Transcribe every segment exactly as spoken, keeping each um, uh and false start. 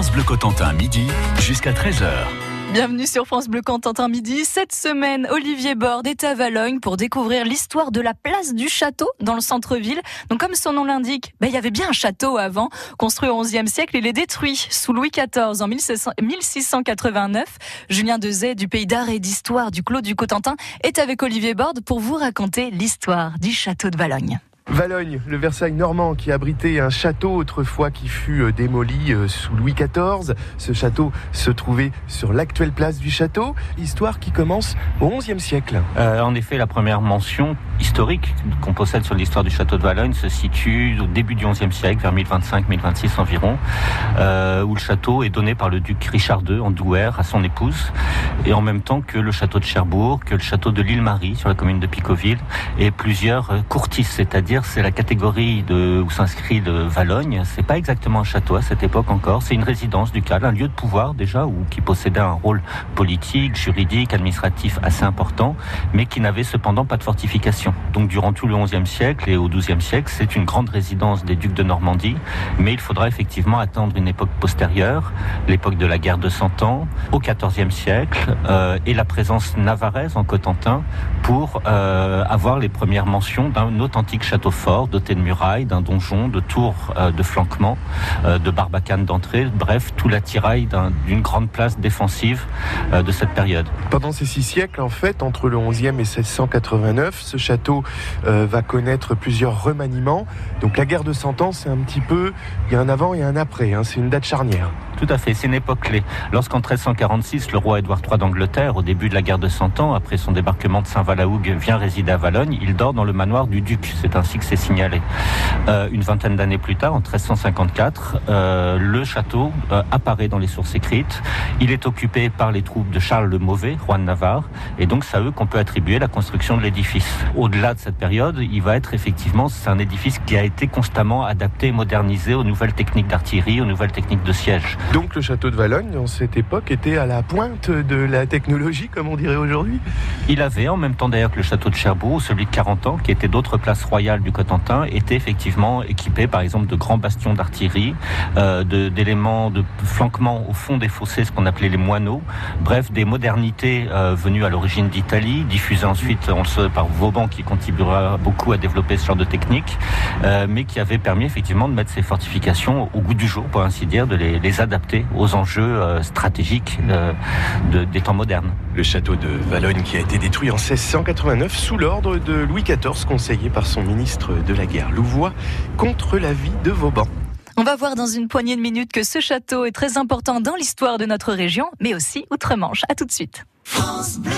France Bleu Cotentin midi jusqu'à treize heures. Bienvenue sur France Bleu Cotentin midi. Cette semaine, Olivier Borde est à Valognes pour découvrir l'histoire de la place du château dans le centre-ville. Donc comme son nom l'indique, ben, il y avait bien un château avant, construit au onzième siècle. Il est détruit sous Louis quatorze en mille six cent quatre-vingt-neuf. Julien Deshayes du Pays d'Art et d'Histoire du Clos du Cotentin est avec Olivier Borde pour vous raconter l'histoire du château de Valognes. Valognes, le Versailles normand qui abritait un château autrefois qui fut démoli sous Louis quatorze. Ce château se trouvait sur l'actuelle place du château, histoire qui commence au onzième siècle. Euh, en effet, la première mention historique qu'on possède sur l'histoire du château de Valognes se situe au début du onzième siècle, vers mille vingt-cinq mille vingt-six environ, euh, où le château est donné par le duc Richard deux en douaire à son épouse, et en même temps que le château de Cherbourg, que le château de l'Île-Marie sur la commune de Picoville, et plusieurs courtices, c'est-à-dire c'est la catégorie de, où s'inscrit le Valognes. C'est pas exactement un château à cette époque encore, c'est une résidence ducale, un lieu de pouvoir déjà, ou qui possédait un rôle politique, juridique, administratif assez important, mais qui n'avait cependant pas de fortification. Donc durant tout le onzième siècle et au douzième siècle, c'est une grande résidence des ducs de Normandie, mais il faudra effectivement attendre une époque postérieure, l'époque de la guerre de Cent Ans, au quatorzième siècle, euh, et la présence navarraise en Cotentin pour euh, avoir les premières mentions d'un authentique château fort, doté de murailles, d'un donjon, de tours euh, de flanquement, euh, de barbacanes d'entrée, bref, tout l'attirail d'un, d'une grande place défensive euh, de cette période. Pendant ces six siècles, en fait, entre le onzième et mille sept cent quatre-vingt-neuf, ce château euh, va connaître plusieurs remaniements. Donc la guerre de Cent Ans, c'est un petit peu, il y a un avant et un après, hein, c'est une date charnière. Tout à fait, c'est une époque clé. Lorsqu'en mille trois cent quarante-six, le roi Édouard trois d'Angleterre, au début de la guerre de Cent Ans, après son débarquement de Saint-Vaast-la-Hougue, vient résider à Valognes, il dort dans le manoir du duc. C'est ainsi que c'est signalé. Euh, une vingtaine d'années plus tard, en mille trois cent cinquante-quatre, euh, le château euh, apparaît dans les sources écrites. Il est occupé par les troupes de Charles le Mauvais, roi de Navarre, et donc c'est à eux qu'on peut attribuer la construction de l'édifice. Au-delà de cette période, il va être effectivement, c'est un édifice qui a été constamment adapté et modernisé aux nouvelles techniques d'artillerie, aux nouvelles techniques de siège. Donc le château de Valognes, en cette époque, était à la pointe de la technologie, comme on dirait aujourd'hui. Il avait, en même temps d'ailleurs que le château de Cherbourg, celui de quarante ans, qui était d'autres places royales du Cotentin, était effectivement équipé par exemple de grands bastions d'artillerie, euh, de, d'éléments de flanquement au fond des fossés, ce qu'on appelait les moineaux. Bref, des modernités euh, venues à l'origine d'Italie, diffusées ensuite, on le sait, par Vauban, qui contribuera beaucoup à développer ce genre de technique, euh, mais qui avait permis effectivement de mettre ces fortifications au goût du jour, pour ainsi dire, de les, les adapté aux enjeux stratégiques de, de, des temps modernes. Le château de Valognes qui a été détruit en mille six cent quatre-vingt-neuf sous l'ordre de Louis quatorze, conseillé par son ministre de la guerre Louvois, contre l'avis de Vauban. On va voir dans une poignée de minutes que ce château est très important dans l'histoire de notre région, mais aussi outre-Manche. À tout de suite. France Bleu.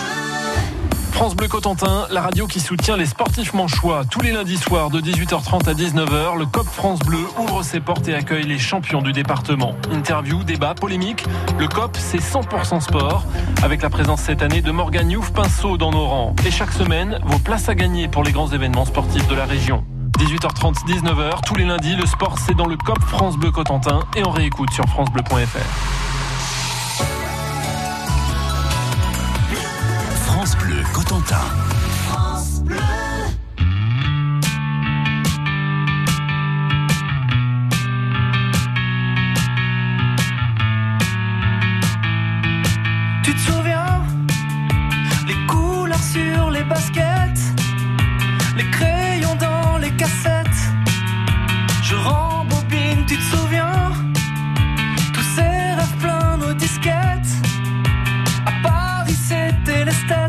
France Bleu Cotentin, la radio qui soutient les sportifs manchois. Tous les lundis soirs de dix-huit heures trente à dix-neuf heures, le C O P France Bleu ouvre ses portes et accueille les champions du département. Interviews, débats, polémiques, le C O P c'est cent pour cent sport, avec la présence cette année de Morgane Youf-Pinceau dans nos rangs. Et chaque semaine, vos places à gagner pour les grands événements sportifs de la région. dix-huit heures trente, dix-neuf heures, tous les lundis, le sport c'est dans le C O P France Bleu Cotentin et on réécoute sur francebleu point fr. France Bleu Cotentin. France Bleu. Tu te souviens, les couleurs sur les baskets, les crayons dans les cassettes. Je rembobine, tu te souviens, tous ces rêves pleins nos disquettes. C'était les stats.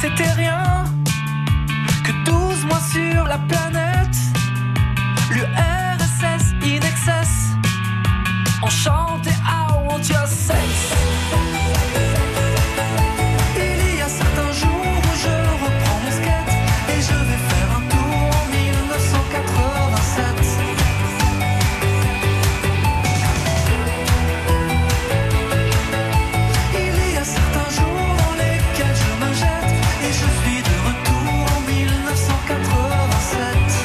c'était rien que douze mois sur la planète. L'U R S S in excess, enchanté, I want your sex. Il y a certains jours où je reprends mon skate et je vais faire un tour en dix-neuf cent quatre-vingt-sept. Il y a certains jours dans lesquels je me jette et je suis de retour en dix-neuf cent quatre-vingt-sept.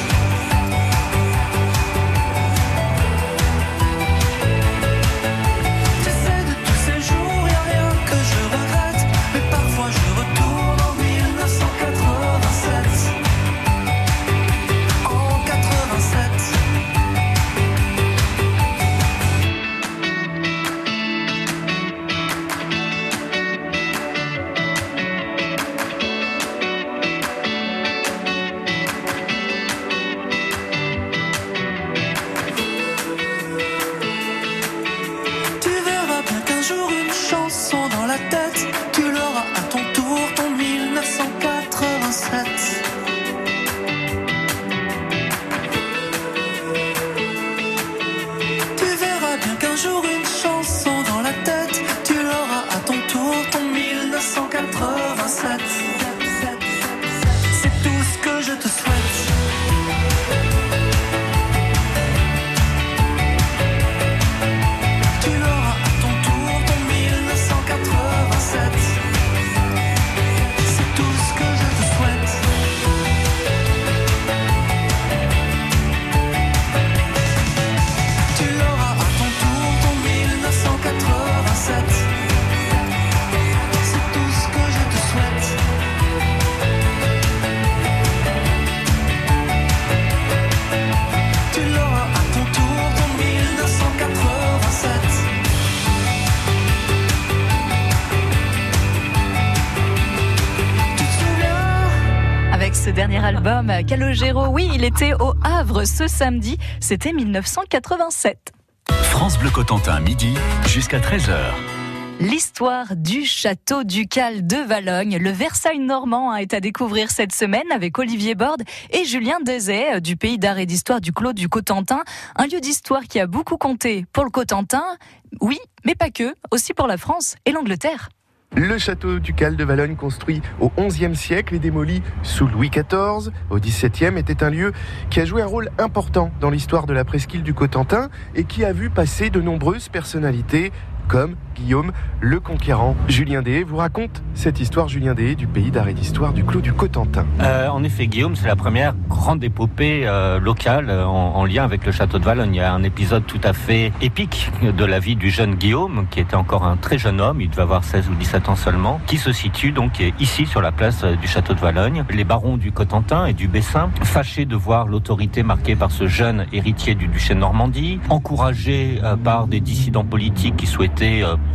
Album Calogero, oui, il était au Havre ce samedi, c'était dix-neuf cent quatre-vingt-sept. France Bleu Cotentin, midi jusqu'à treize heures. L'histoire du château ducal de Valognes, le Versailles normand, est à découvrir cette semaine avec Olivier Borde et Julien Deshayes du Pays d'art et d'histoire du Clos du Cotentin, un lieu d'histoire qui a beaucoup compté pour le Cotentin, oui, mais pas que, aussi pour la France et l'Angleterre. Le château ducal de Valognes, construit au onzième siècle et démoli sous Louis quatorze, au dix-septième, était un lieu qui a joué un rôle important dans l'histoire de la presqu'île du Cotentin et qui a vu passer de nombreuses personnalités comme Guillaume le Conquérant. Julien Deshayes vous raconte cette histoire, Julien Deshayes du Pays d'art et d'histoire du Clos du Cotentin. Euh, en effet, Guillaume, c'est la première grande épopée euh, locale en, en lien avec le château de Valognes. Il y a un épisode tout à fait épique de la vie du jeune Guillaume, qui était encore un très jeune homme, il devait avoir seize ou dix-sept ans seulement, qui se situe donc ici sur la place du château de Valognes. Les barons du Cotentin et du Bessin, fâchés de voir l'autorité marquée par ce jeune héritier du duché de Normandie, encouragés euh, par des dissidents politiques qui souhaitaient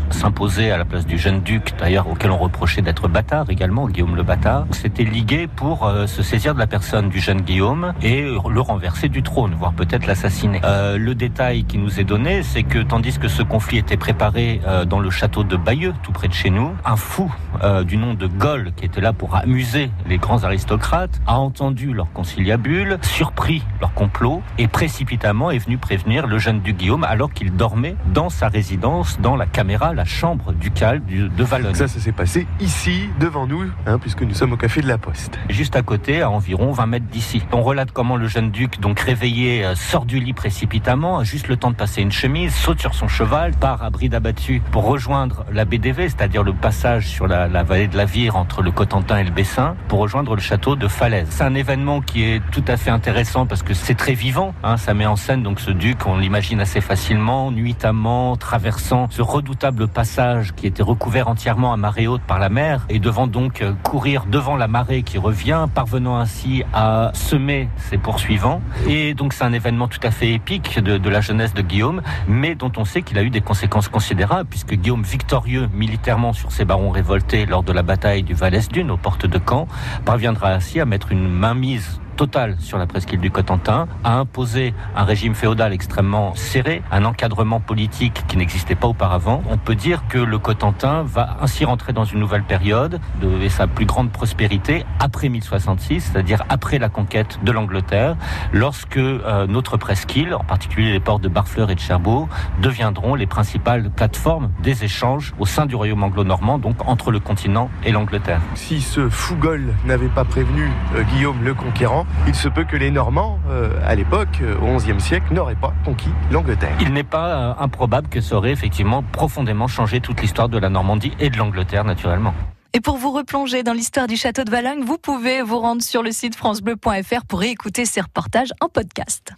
s'imposer à la place du jeune duc, d'ailleurs auquel on reprochait d'être bâtard également, Guillaume le bâtard, s'était ligué pour euh, se saisir de la personne du jeune Guillaume et le renverser du trône, voire peut-être l'assassiner. Euh, le détail qui nous est donné, c'est que tandis que ce conflit était préparé euh, dans le château de Bayeux, tout près de chez nous, un fou euh, du nom de Gaule, qui était là pour amuser les grands aristocrates, a entendu leur conciliabule, surpris leur complot et précipitamment est venu prévenir le jeune duc Guillaume alors qu'il dormait dans sa résidence, dans la caméra, la chambre ducale de Valognes. Ça, ça s'est passé ici, devant nous, hein, puisque nous sommes au Café de la Poste. Juste à côté, à environ vingt mètres d'ici. On relate comment le jeune duc, donc réveillé, sort du lit précipitamment, a juste le temps de passer une chemise, saute sur son cheval, part à bride abattue pour rejoindre la B D V, c'est-à-dire le passage sur la, la vallée de la Vire entre le Cotentin et le Bessin, pour rejoindre le château de Falaise. C'est un événement qui est tout à fait intéressant parce que c'est très vivant, hein, ça met en scène donc ce duc, on l'imagine assez facilement, nuitamment, traversant ce redoutable passage qui était recouvert entièrement à marée haute par la mer et devant donc courir devant la marée qui revient, parvenant ainsi à semer ses poursuivants. Et donc c'est un événement tout à fait épique de, de la jeunesse de Guillaume, mais dont on sait qu'il a eu des conséquences considérables, puisque Guillaume, victorieux militairement sur ses barons révoltés lors de la bataille du Val-ès-Dunes aux portes de Caen, parviendra ainsi à mettre une mainmise totale sur la presqu'île du Cotentin, a imposé un régime féodal extrêmement serré, un encadrement politique qui n'existait pas auparavant. On peut dire que le Cotentin va ainsi rentrer dans une nouvelle période de sa plus grande prospérité après mille soixante-six, c'est-à-dire après la conquête de l'Angleterre, lorsque euh, notre presqu'île, en particulier les ports de Barfleur et de Cherbourg, deviendront les principales plateformes des échanges au sein du royaume anglo-normand, donc entre le continent et l'Angleterre. Si ce Fougol n'avait pas prévenu euh, Guillaume le Conquérant, il se peut que les Normands, euh, à l'époque, euh, au onzième siècle, n'auraient pas conquis l'Angleterre. Il n'est pas euh, improbable que ça aurait effectivement profondément changé toute l'histoire de la Normandie et de l'Angleterre, naturellement. Et pour vous replonger dans l'histoire du château de Valognes, vous pouvez vous rendre sur le site francebleu point fr pour réécouter ces reportages en podcast.